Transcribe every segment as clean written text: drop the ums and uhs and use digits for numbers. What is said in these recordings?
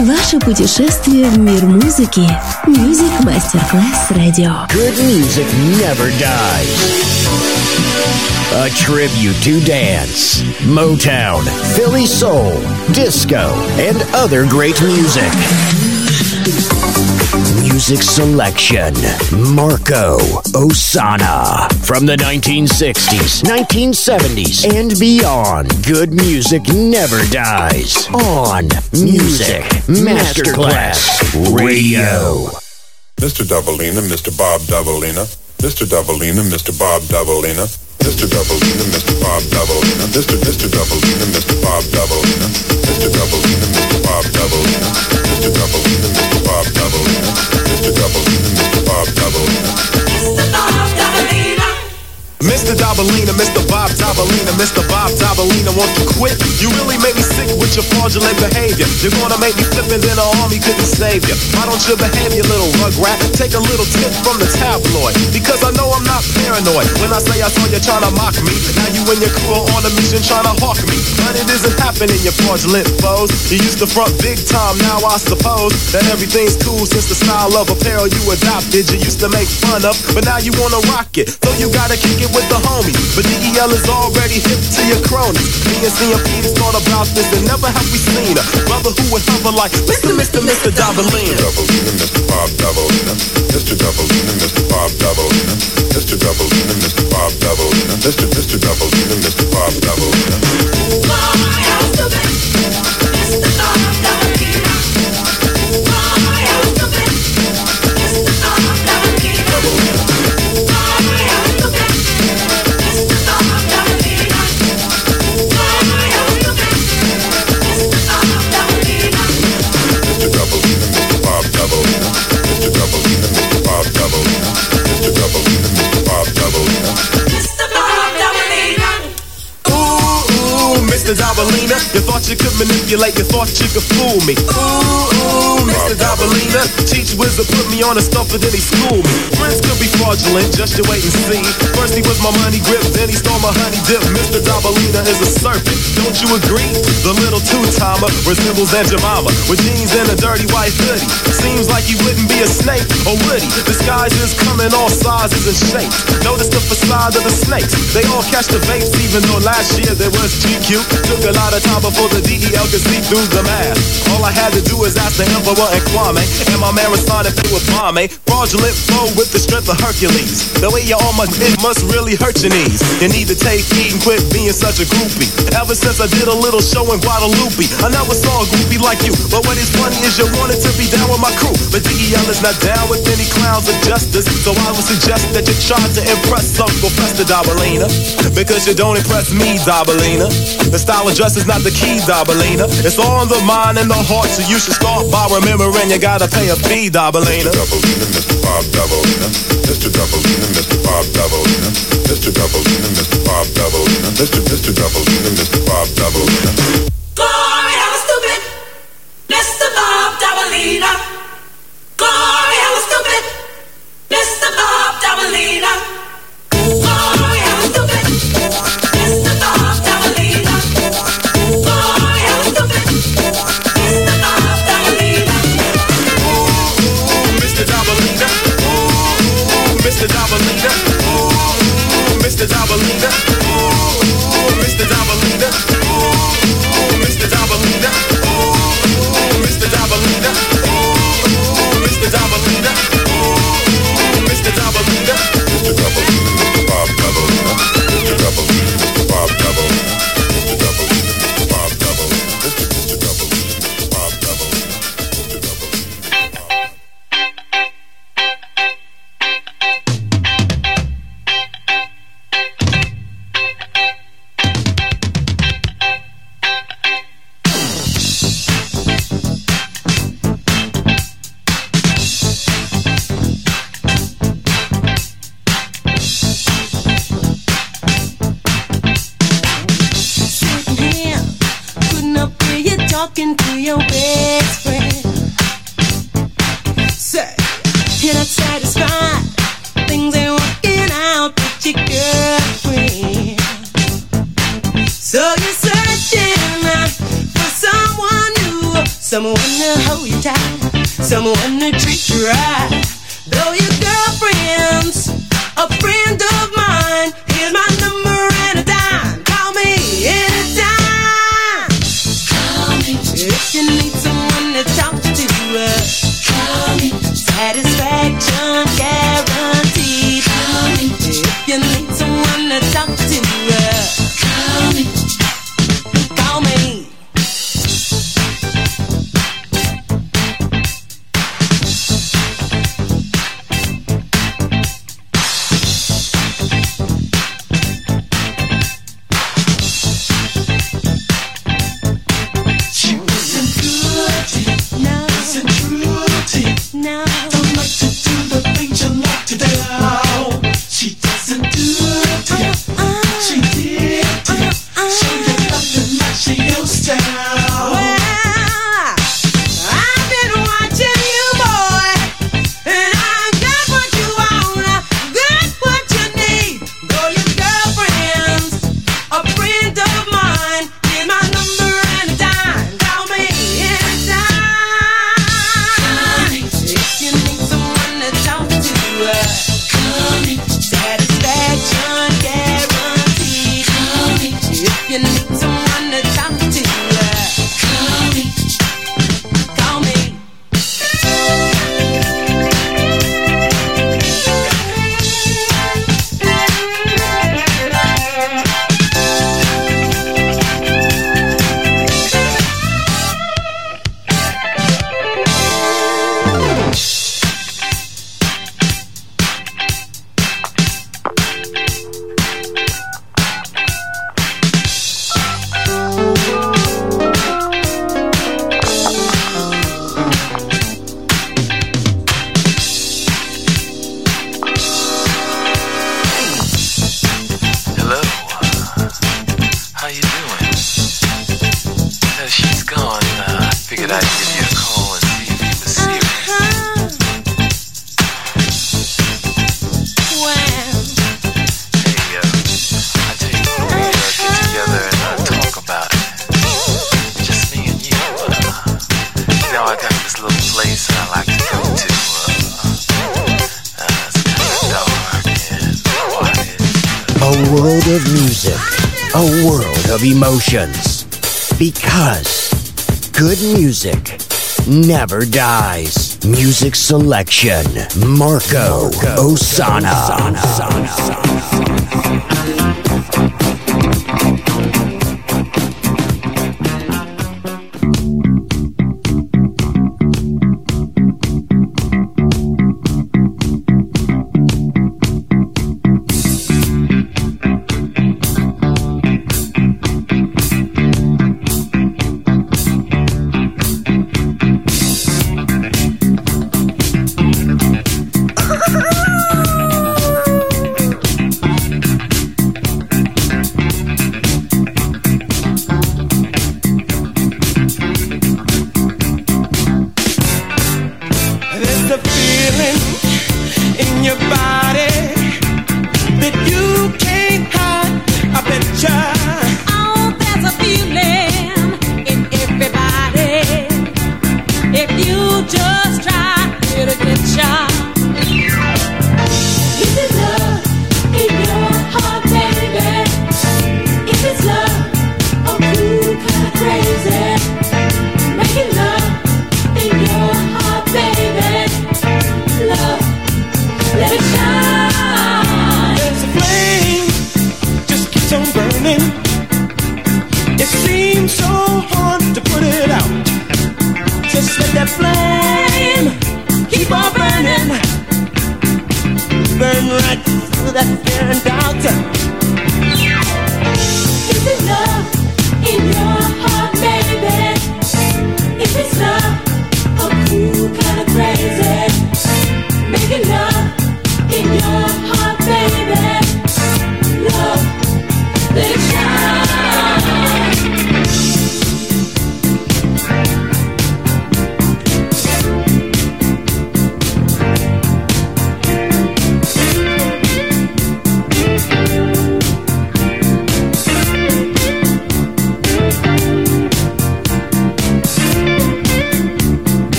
Ваше путешествие в мир музыки. Music Masterclass Radio. Good music never dies. A tribute to dance, Motown, Philly soul, disco, and other great music. Music selection, Marco Ossanna. From the 1960s, 1970s, and beyond, good music never dies. On Music Masterclass Radio. Mr. Doubleina, Mr. Bob Doubleina, Mr. Doubleina, Mr. Bob Doubleina, Mr. Doubleina, Mr. Bob Doubleina, Mr. Doubleina, Mr. Bob Doubleina, Mr. Doubleina, Mr. Bob Doubleina, Mr. Doubleina, Mr. Bob Doubleina, Mr. Doubleina, Mr. Bob Doubleina, Mr. Bob Doubleina. Mr. Doubleina, Mr. Bob Doubleina, Mr. Bob Doubleina wants to quit. You really make me sick with your fraudulent behavior. You're gonna make me flip and then an army couldn't save you. Why don't you behave, you little rugrat? Take a little tip from the tabloid, because I know I'm not paranoid. When I say I saw you trying to mock me, now you and your crew on a mission trying to hawk me. But it isn't happening, you fraudulent foes. You used to front big time, now I suppose that everything's cool since the style of apparel you adopted. You used to make fun of, but now you wanna rock it. So you gotta kick it with the homies, but DEL is already hip to your cronies. Me and CMP has thought about this, and never have we seen a brother who would hover like Mr. Doubleina. Doubleina, Mr. Bob Doubleina, Mr. Doubleina, Mr. Bob Doubleina, Mr. Doubleina, Mr. Bob Doubleina, Mr. Doubleina, Mr. Bob Doubleina. Mr. Bob Doubleina. Mr. Doubleina, you thought you could manipulate, you thought you could fool me. Ooh, Mr. Doubleina, Cheech Wizard put me on a stump and then he schooled me. Friends could be fraudulent, just you wait and see. First he was my money grip, then he stole my honey dip. Mr. Doubleina is a serpent, don't you agree? The little two-timer resembles Aunt Jemima, with jeans and a dirty white hoodie. Seems like he wouldn't be a snake, or would he? Disguise is coming all sizes and shapes. Notice the facade of the snakes, they all catch the vapes, even though last year there was GQ. Took a lot of time before the DEL could see through the mask. All I had to do was ask the Emperor and Kwame, and my man responded if it was Kwame. Fraudulent flow with the strength of Hercules. The way you're on my dick must really hurt your knees. You need to take heed and quit being such a groupie. Ever since I did a little show in Guadalupe, I know it's all groupie like you, but what is funny is you wanted to be down with my crew. But DEL is not down with any clowns of justice, so I would suggest that you try to impress Uncle Fester Doubleina, because you don't impress me, Doubleina. Style of dress is not the key, Doubleina. It's all in the mind and the heart, so you should start by remembering you gotta pay a fee, Doubleina. Mr. Doubleina, Mr. Bob Doubleina, Mr. Doubleina, Mr. Bob Doubleina, Mr. Doubleina, Mr. Bob Doubleina, Mr. Doubleina, Mr. Bob Doubleina. Glory, I was stupid, Mr. Bob Doubleina. Glory, I was stupid, Mr. Bob Doubleina. Glory, I was stupid, Mr. Bob Doubleina. Mr. Doubleina, ooh, Mr. Doubleina, ooh, Mr. Doubleina, ooh, Mr. Doubleina, ooh, Mr. Doubleina, ooh, Mr. Doubleina, ooh, Mr. Doubleina, Mr. Doubleina, Mr. Bob Doubleina, Mr. Doubleina, Mr. Bob Doubleina, Mr. Doubleina, Mr. Bob Doubleina, Mr. Doubleina, Mr. Bob Doubleina, Mr. Doubleina. Talking to your best friend. Say, you're not satisfied. Things ain't working out with your girlfriend. So you're searching out for someone. someone to hold you tight, someone to treat you right. Though your girlfriend's a friend of mine, here's my number and a dime. Call me anytime. Call me if you need someone to talk to. Call me, satisfaction guaranteed. Call me if you need someone to talk to. Call me. Call me. Emotions, because good music never dies. Music selection, Marco Ossanna.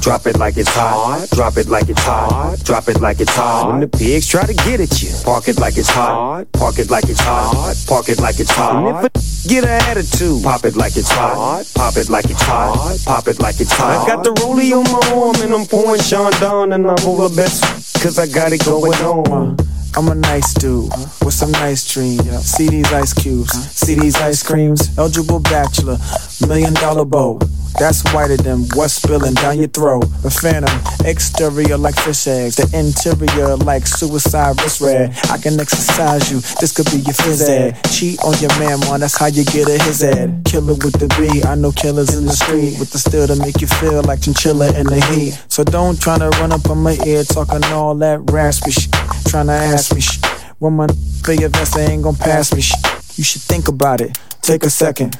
Drop it like it's hot, drop it like it's hot, drop it like it's hot. When the pigs try to get at you, park it like it's hot, park it like it's hot, park it like it's hot. And if a get an attitude, pop it like it's hot, pop it like it's hot, pop it like it's hot. I got the rollie on my arm and I'm pouring Chandon and I'm all the best, cause I got it going on. I'm a nice dude with some nice dreams. See these ice cubes, see these ice creams. Eligible bachelor, $1 million bow. That's whiter than what's spilling down your throat. A phantom, exterior like fish eggs, the interior like suicide wrist red. I can exercise you, this could be your phys ed. Cheat on your man, man, that's how you get a his ed. Killer with the B, I know killers in the street with the steel to make you feel like chinchilla in the heat. So don't try to run up on my ear talking all that raspy shit. Tryna ask me shit. When my figure vest ain't gon' pass me shit. You should think about it, take a second.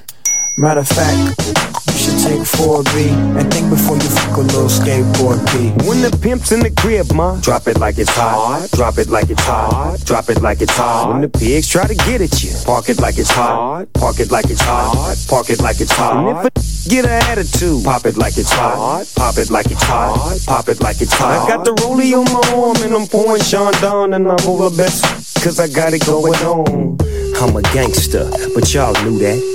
Matter of fact, you should take 4B and think before you fuck a little skateboard B. When the pimp's in the crib, ma, drop it like it's hot. Drop it like it's hot. Drop it like it's hot. When the pigs try to get at you, park it like it's hot. Park it like it's hot. Park it like it's hot. Get an attitude, pop it like it's hot, pop it like it's hot, pop it like it's hot. I got the rollie on my arm and I'm pouring Chandon and I'm over best cause I got it going on. I'm a gangster, but y'all knew that.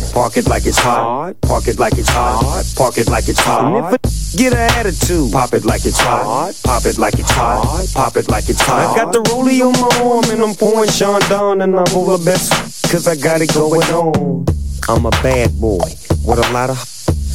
park it like it's hot, park it like it's hot, park it like it's hot. Get an attitude, pop it like it's hot, pop it like it's hot, pop it like it's hot. I got the rollie on my arm and I'm pouring Chandon and I'm over best cause I got it going on. I'm a bad boy with a lot of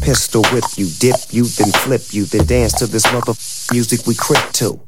Pistol whip you, dip you, then flip you, then dance to this mother music we crip to.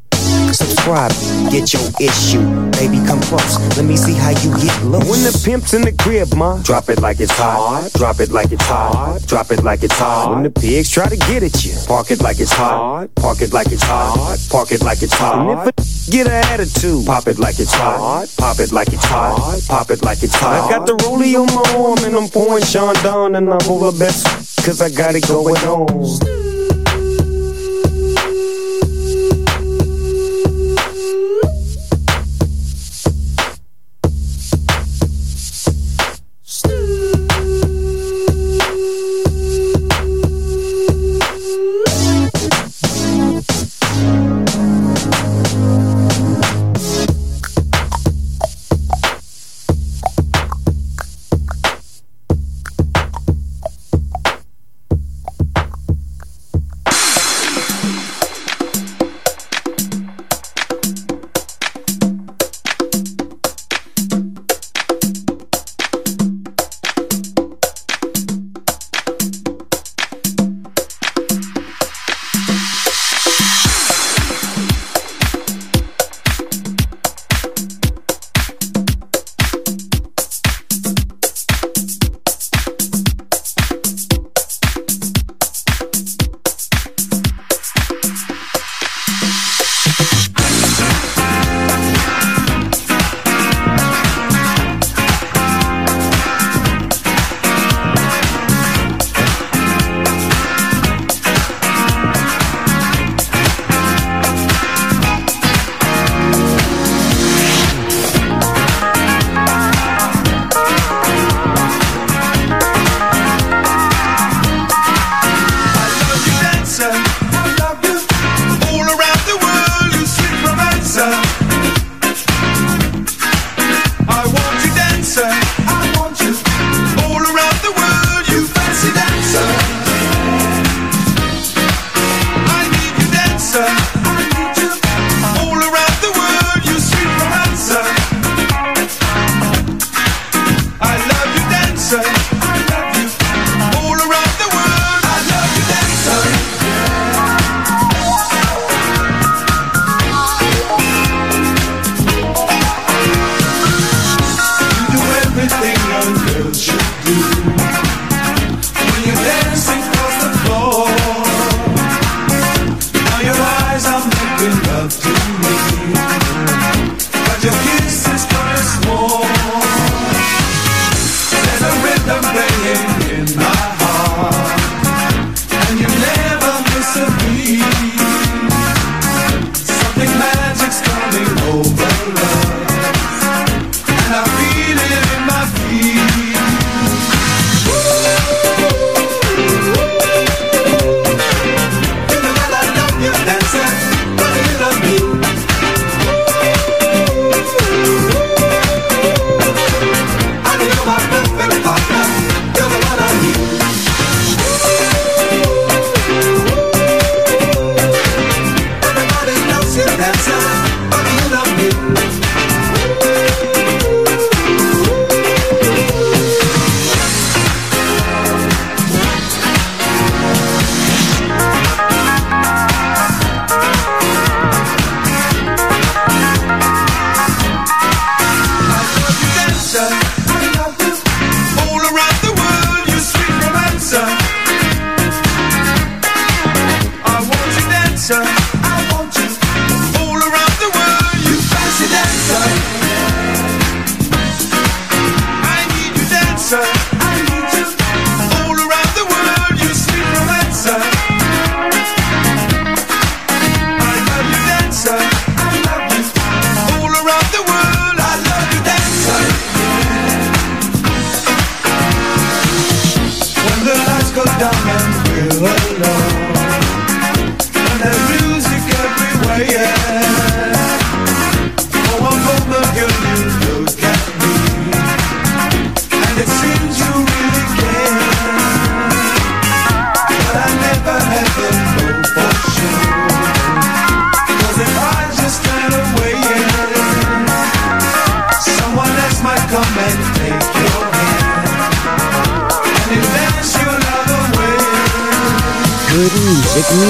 Subscribe, get your issue. Baby, come close, let me see how you get loose. When the pimp's in the crib, ma, drop it like it's hot. Drop it like it's hot. Drop it like it's hot. When the pigs try to get at you, park it like it's hot. Park it like it's hot. Park it like it's hot. Get an attitude, pop it like it's hot. Pop it like it's hot. Pop it like it's hot. I got the rollie on my arm and I'm pouring Chandon and I'm over best cause I got it going on.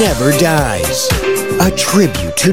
Never dies. A tribute to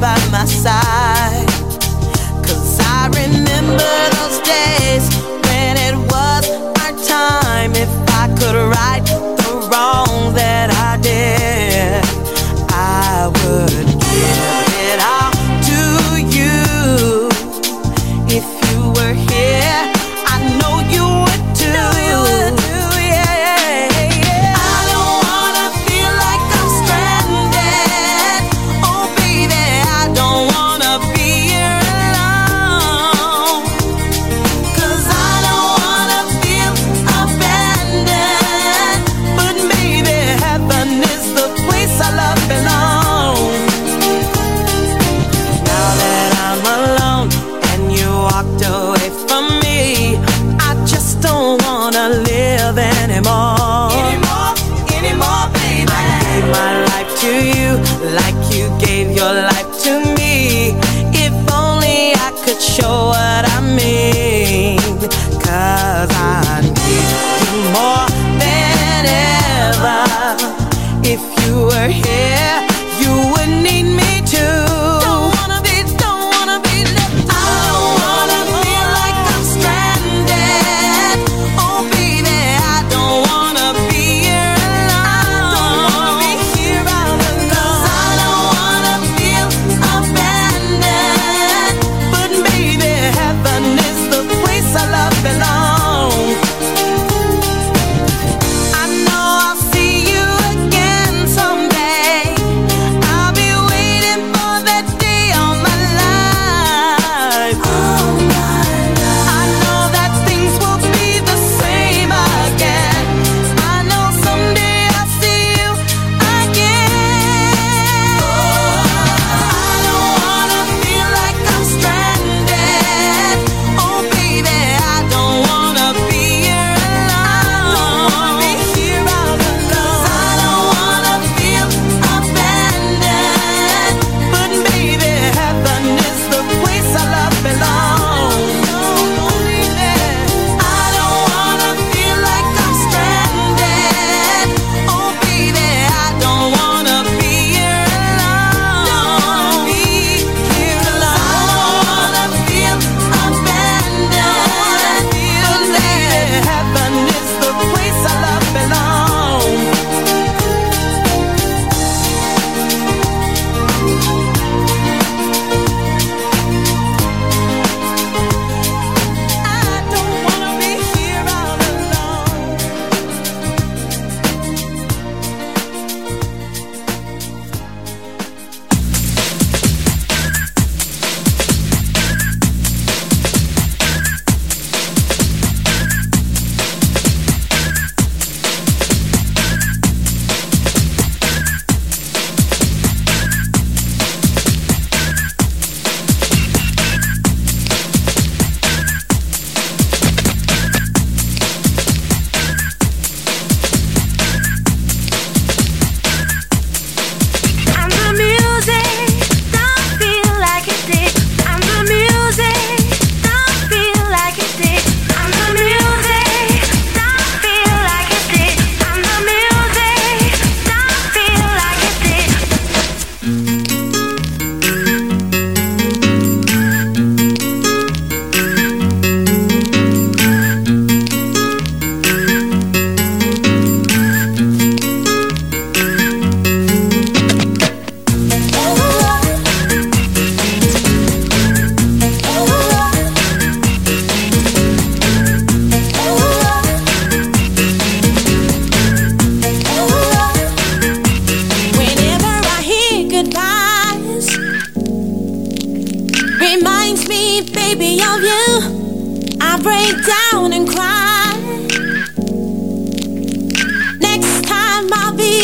By my side, 'cause I remember those days when it was our time. If I could right the wrong that I did, I would give it all to you. If you were here, I know you would too.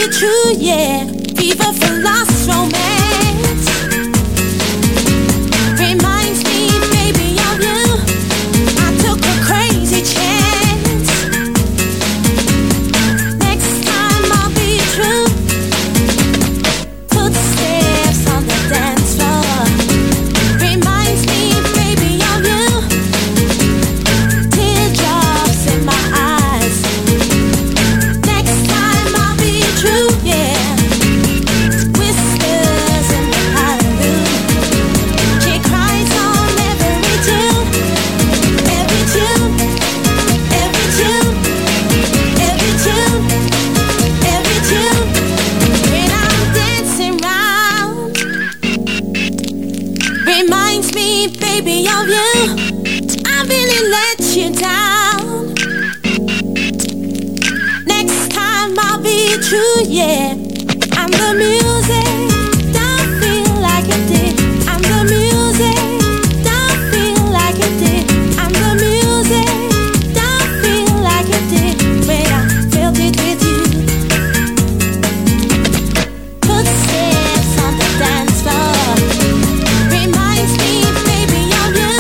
it true, yeah. Fever for lost romance reminds me, baby, of you. I took a crazy chance. Next time I'll be true. Footsteps on the dance floor reminds me, baby, of you. Teardrops in my eyes. Next time I'll be true, yeah. Whispers in the hallelujah. She cries on every tune. Every tune. Every tune. Every tune. Every tune. When I'm dancing round reminds me, baby, of you. I really let you down. Next time I'll be true, yeah. I'm the music, don't feel like it did. I'm the music, don't feel like it did. I'm the music, don't feel like it did. When I felt it with you. Footsteps on the dance floor reminds me, baby, of you.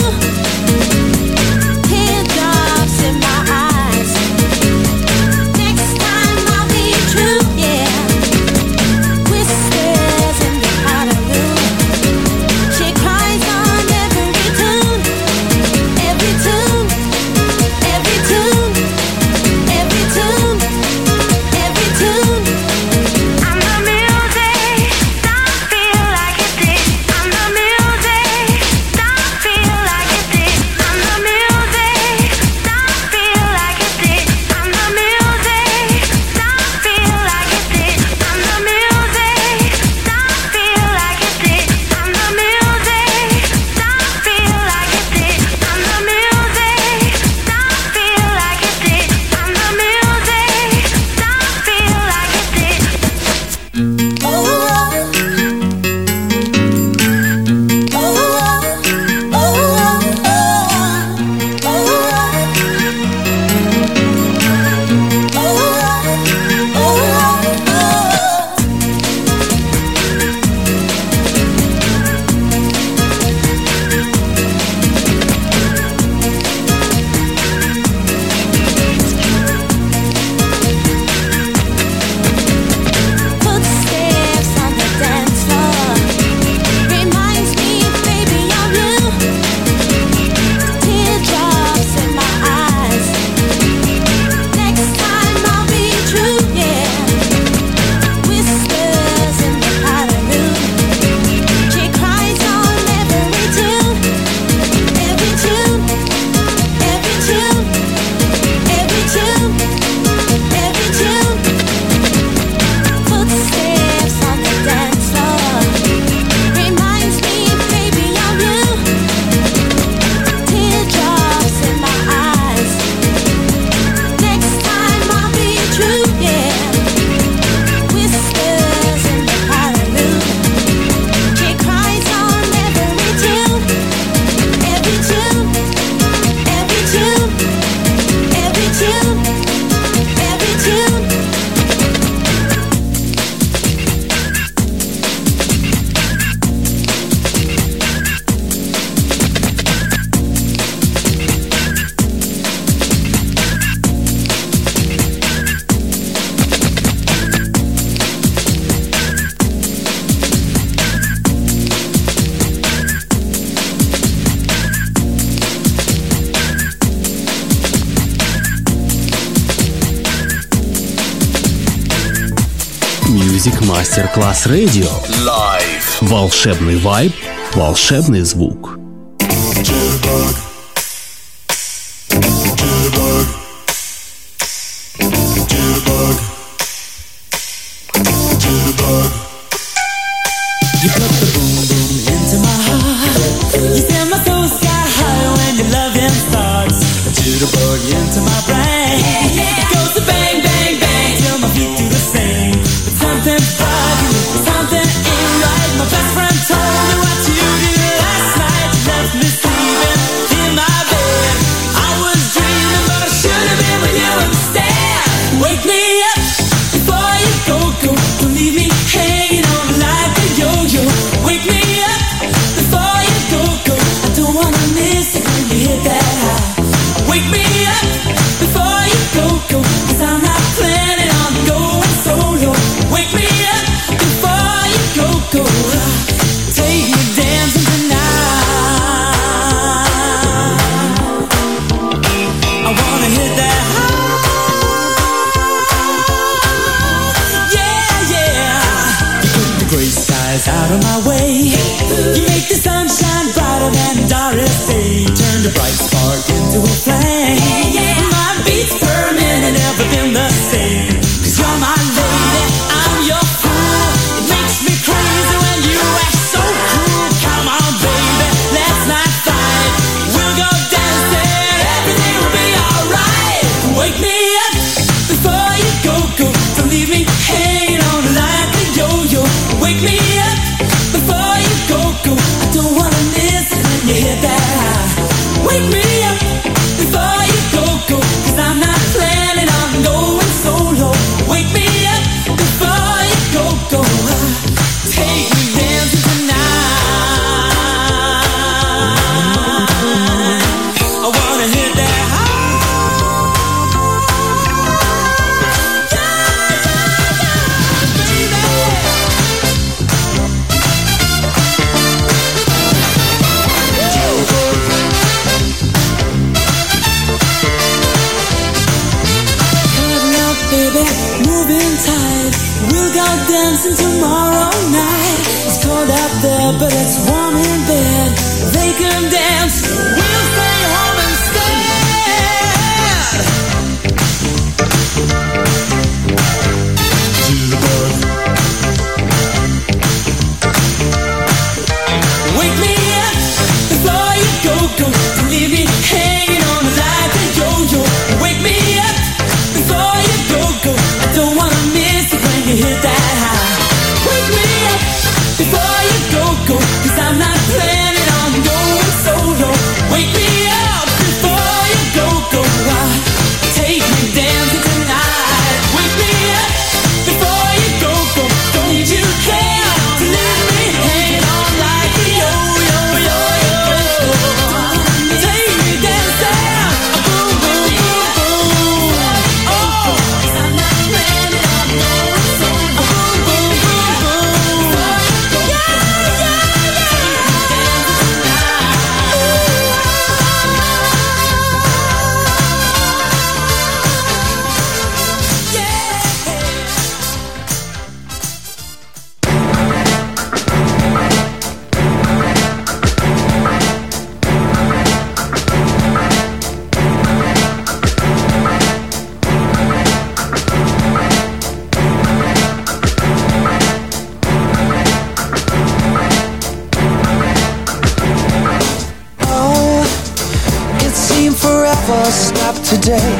Teardrops in my eyes. Next time I'll be true, yeah. Whispers in the hallelujah. She cries on every tune. Every tune. Every tune. Every tune. Every tune. I'm the music, don't feel like it did. I'm the music, don't feel like it did. I'm the music, don't feel like it did. I'm the music, don't feel like it did. I'm the music, don't feel like it did. I'm the music, don't feel like it did. I'm the music, don't feel like it did. I'm the music, don't feel like it did. Footsteps on the dance floor reminds me, baby, of you. Teardrops in my eyes. Next time I'll be true, yeah. Whispers in the hallelujah. She cries on every tune. Every tune. Every tune. Every tune. Every tune. Footsteps on the dance floor reminds me, baby, of you. Teardrops in my eyes. Next time I'll be true, yeah. Whispers in the hallelujah. She cries on every tune. Every tune. Every tune. Every tune. Every tune. Music Masterclass Radio. Live. Волшебный вайб, волшебный звук. You put the boom boom into my heart. You send my soul sky high when your loving starts. A jitterbug into my brain. It goes to bang bang bang till my feet do the same. But something bugging, something ain't right. My best friend told me what you did last night. out dancing tomorrow night. It's cold out there, but it's warm in bed. They can dance, we'll stay home instead. To the birth. Wake me up before you go. Don't leave me hanging on the line to yo-yo. Wake me up before you go. I don't wanna miss it when you hit that. Today,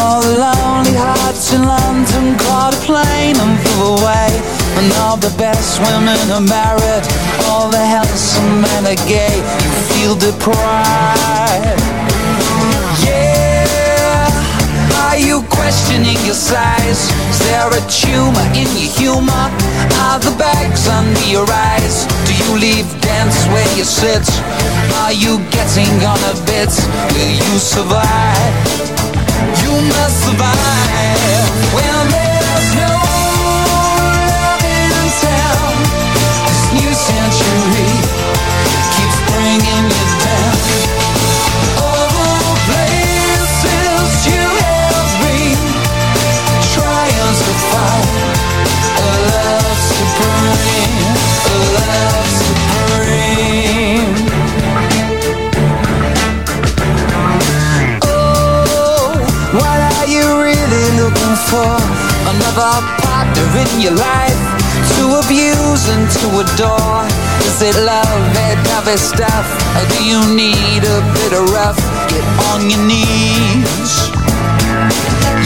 all the lonely hearts in London caught a plane and flew away. And all the best women are married, all the handsome men are gay. You feel deprived. Yeah, are you questioning your size? Is there a tumor in your humor? Are the bags under your eyes? Do you leave dance where you sit? Are you getting on a bit? Will you survive? You must survive. Well, there's no love in town. This new century keeps bringing you down. All the places you have been, trying to find a love supreme, a love supreme. Looking for another partner in your life to abuse and to adore. Is it love and other stuff, or do you need a bit of rough? Get on your knees.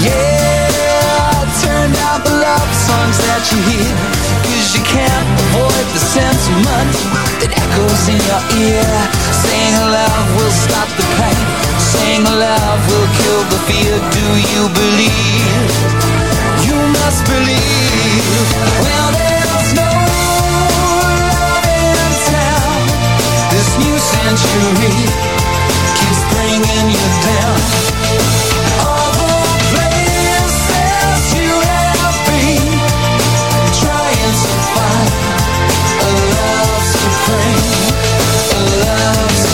Yeah, turn out the love songs that you hear, cause you can't avoid the sentiment that echoes in your ear. Saying love will stop the pain, saying love will kill the fear. Do you believe? You must believe. Well, there's no love in town. This new century keeps bringing you down. All the places you have been, trying to find a love supreme, a love supreme. So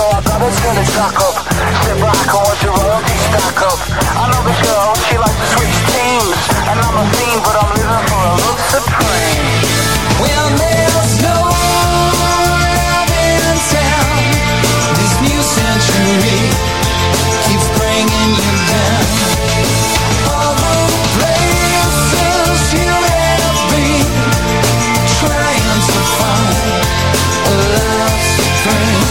I got it till it's stuck up. Sit back and watch your royalty stack up. I know this girl, she likes to switch teams, and I'm a fiend, but I'm living for a love supreme. Well, there's no love in town. This new century keeps bringing you down. All the places you have been, trying to find a love supreme.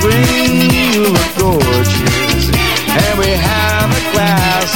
Green, you look gorgeous, and we have a glass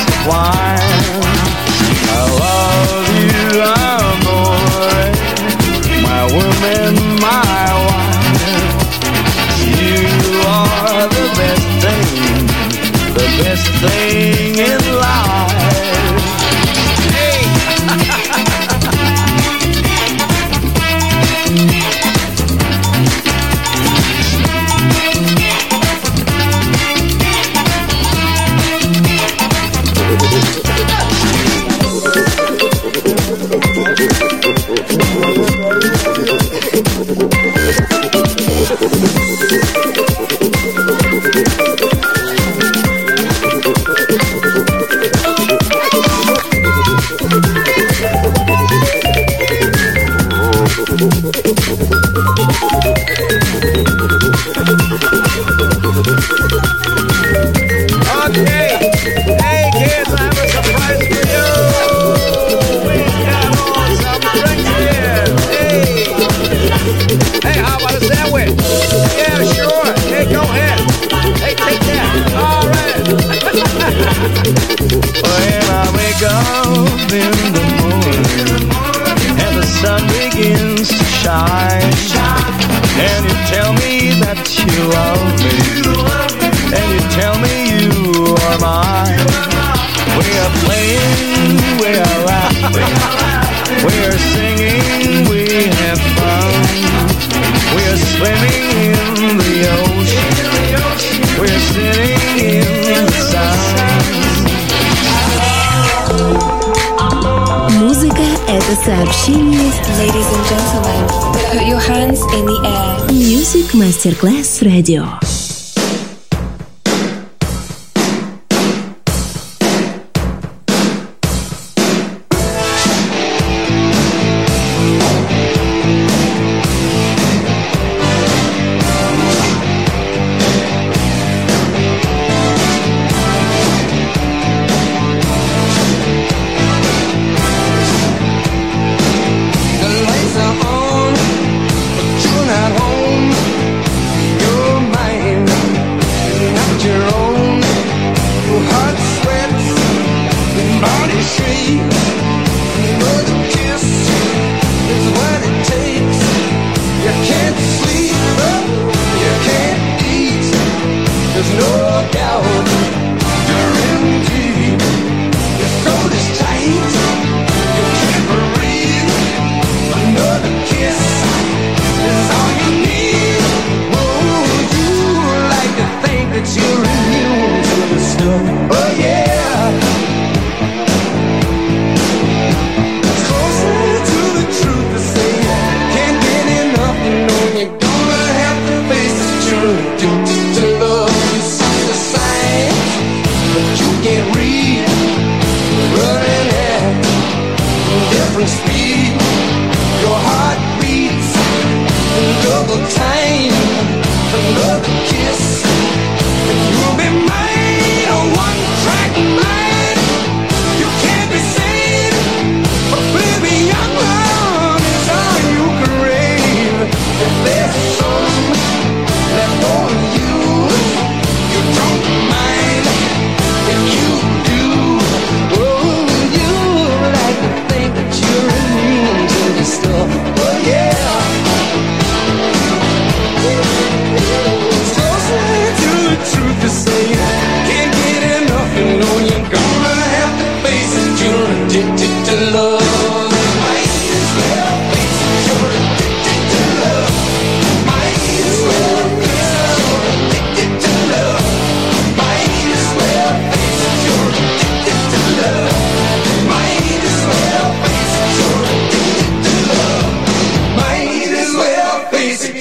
Сообщение. Ladies and gentlemen, put your hands in the air. Music Masterclass Radio.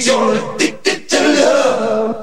You're addicted to love.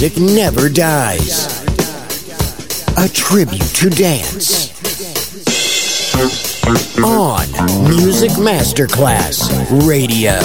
music never dies. A tribute to dance. On Music Masterclass Radio.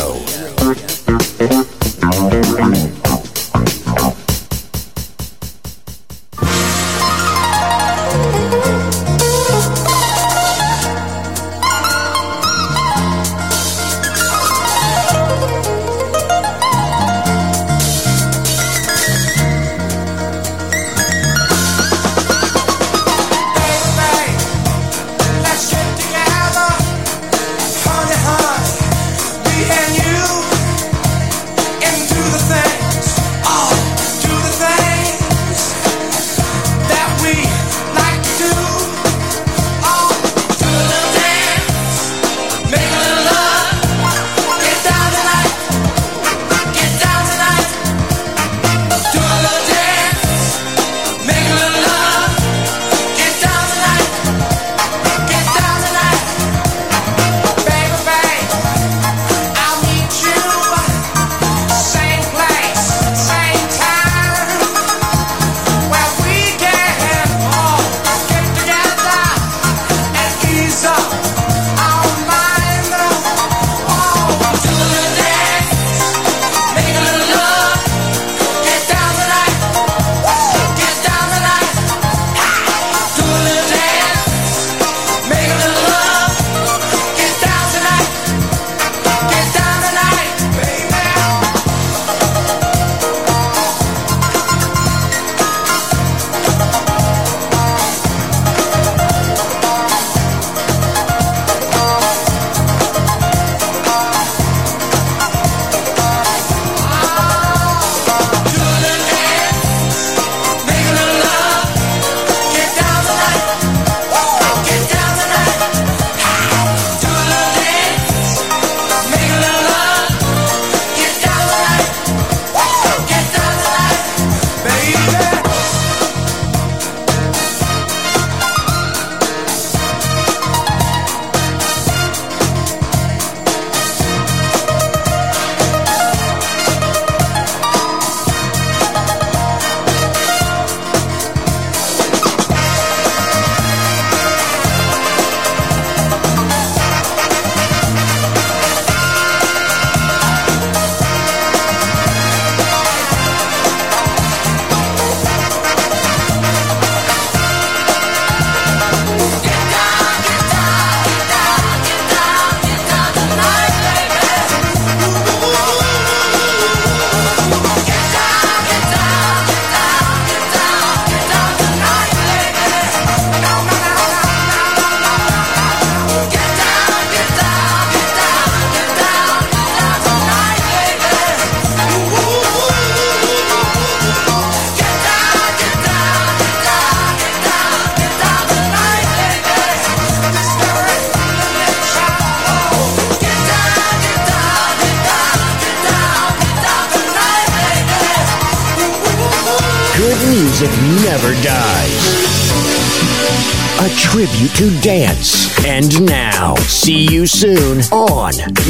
To dance. And now, see you soon on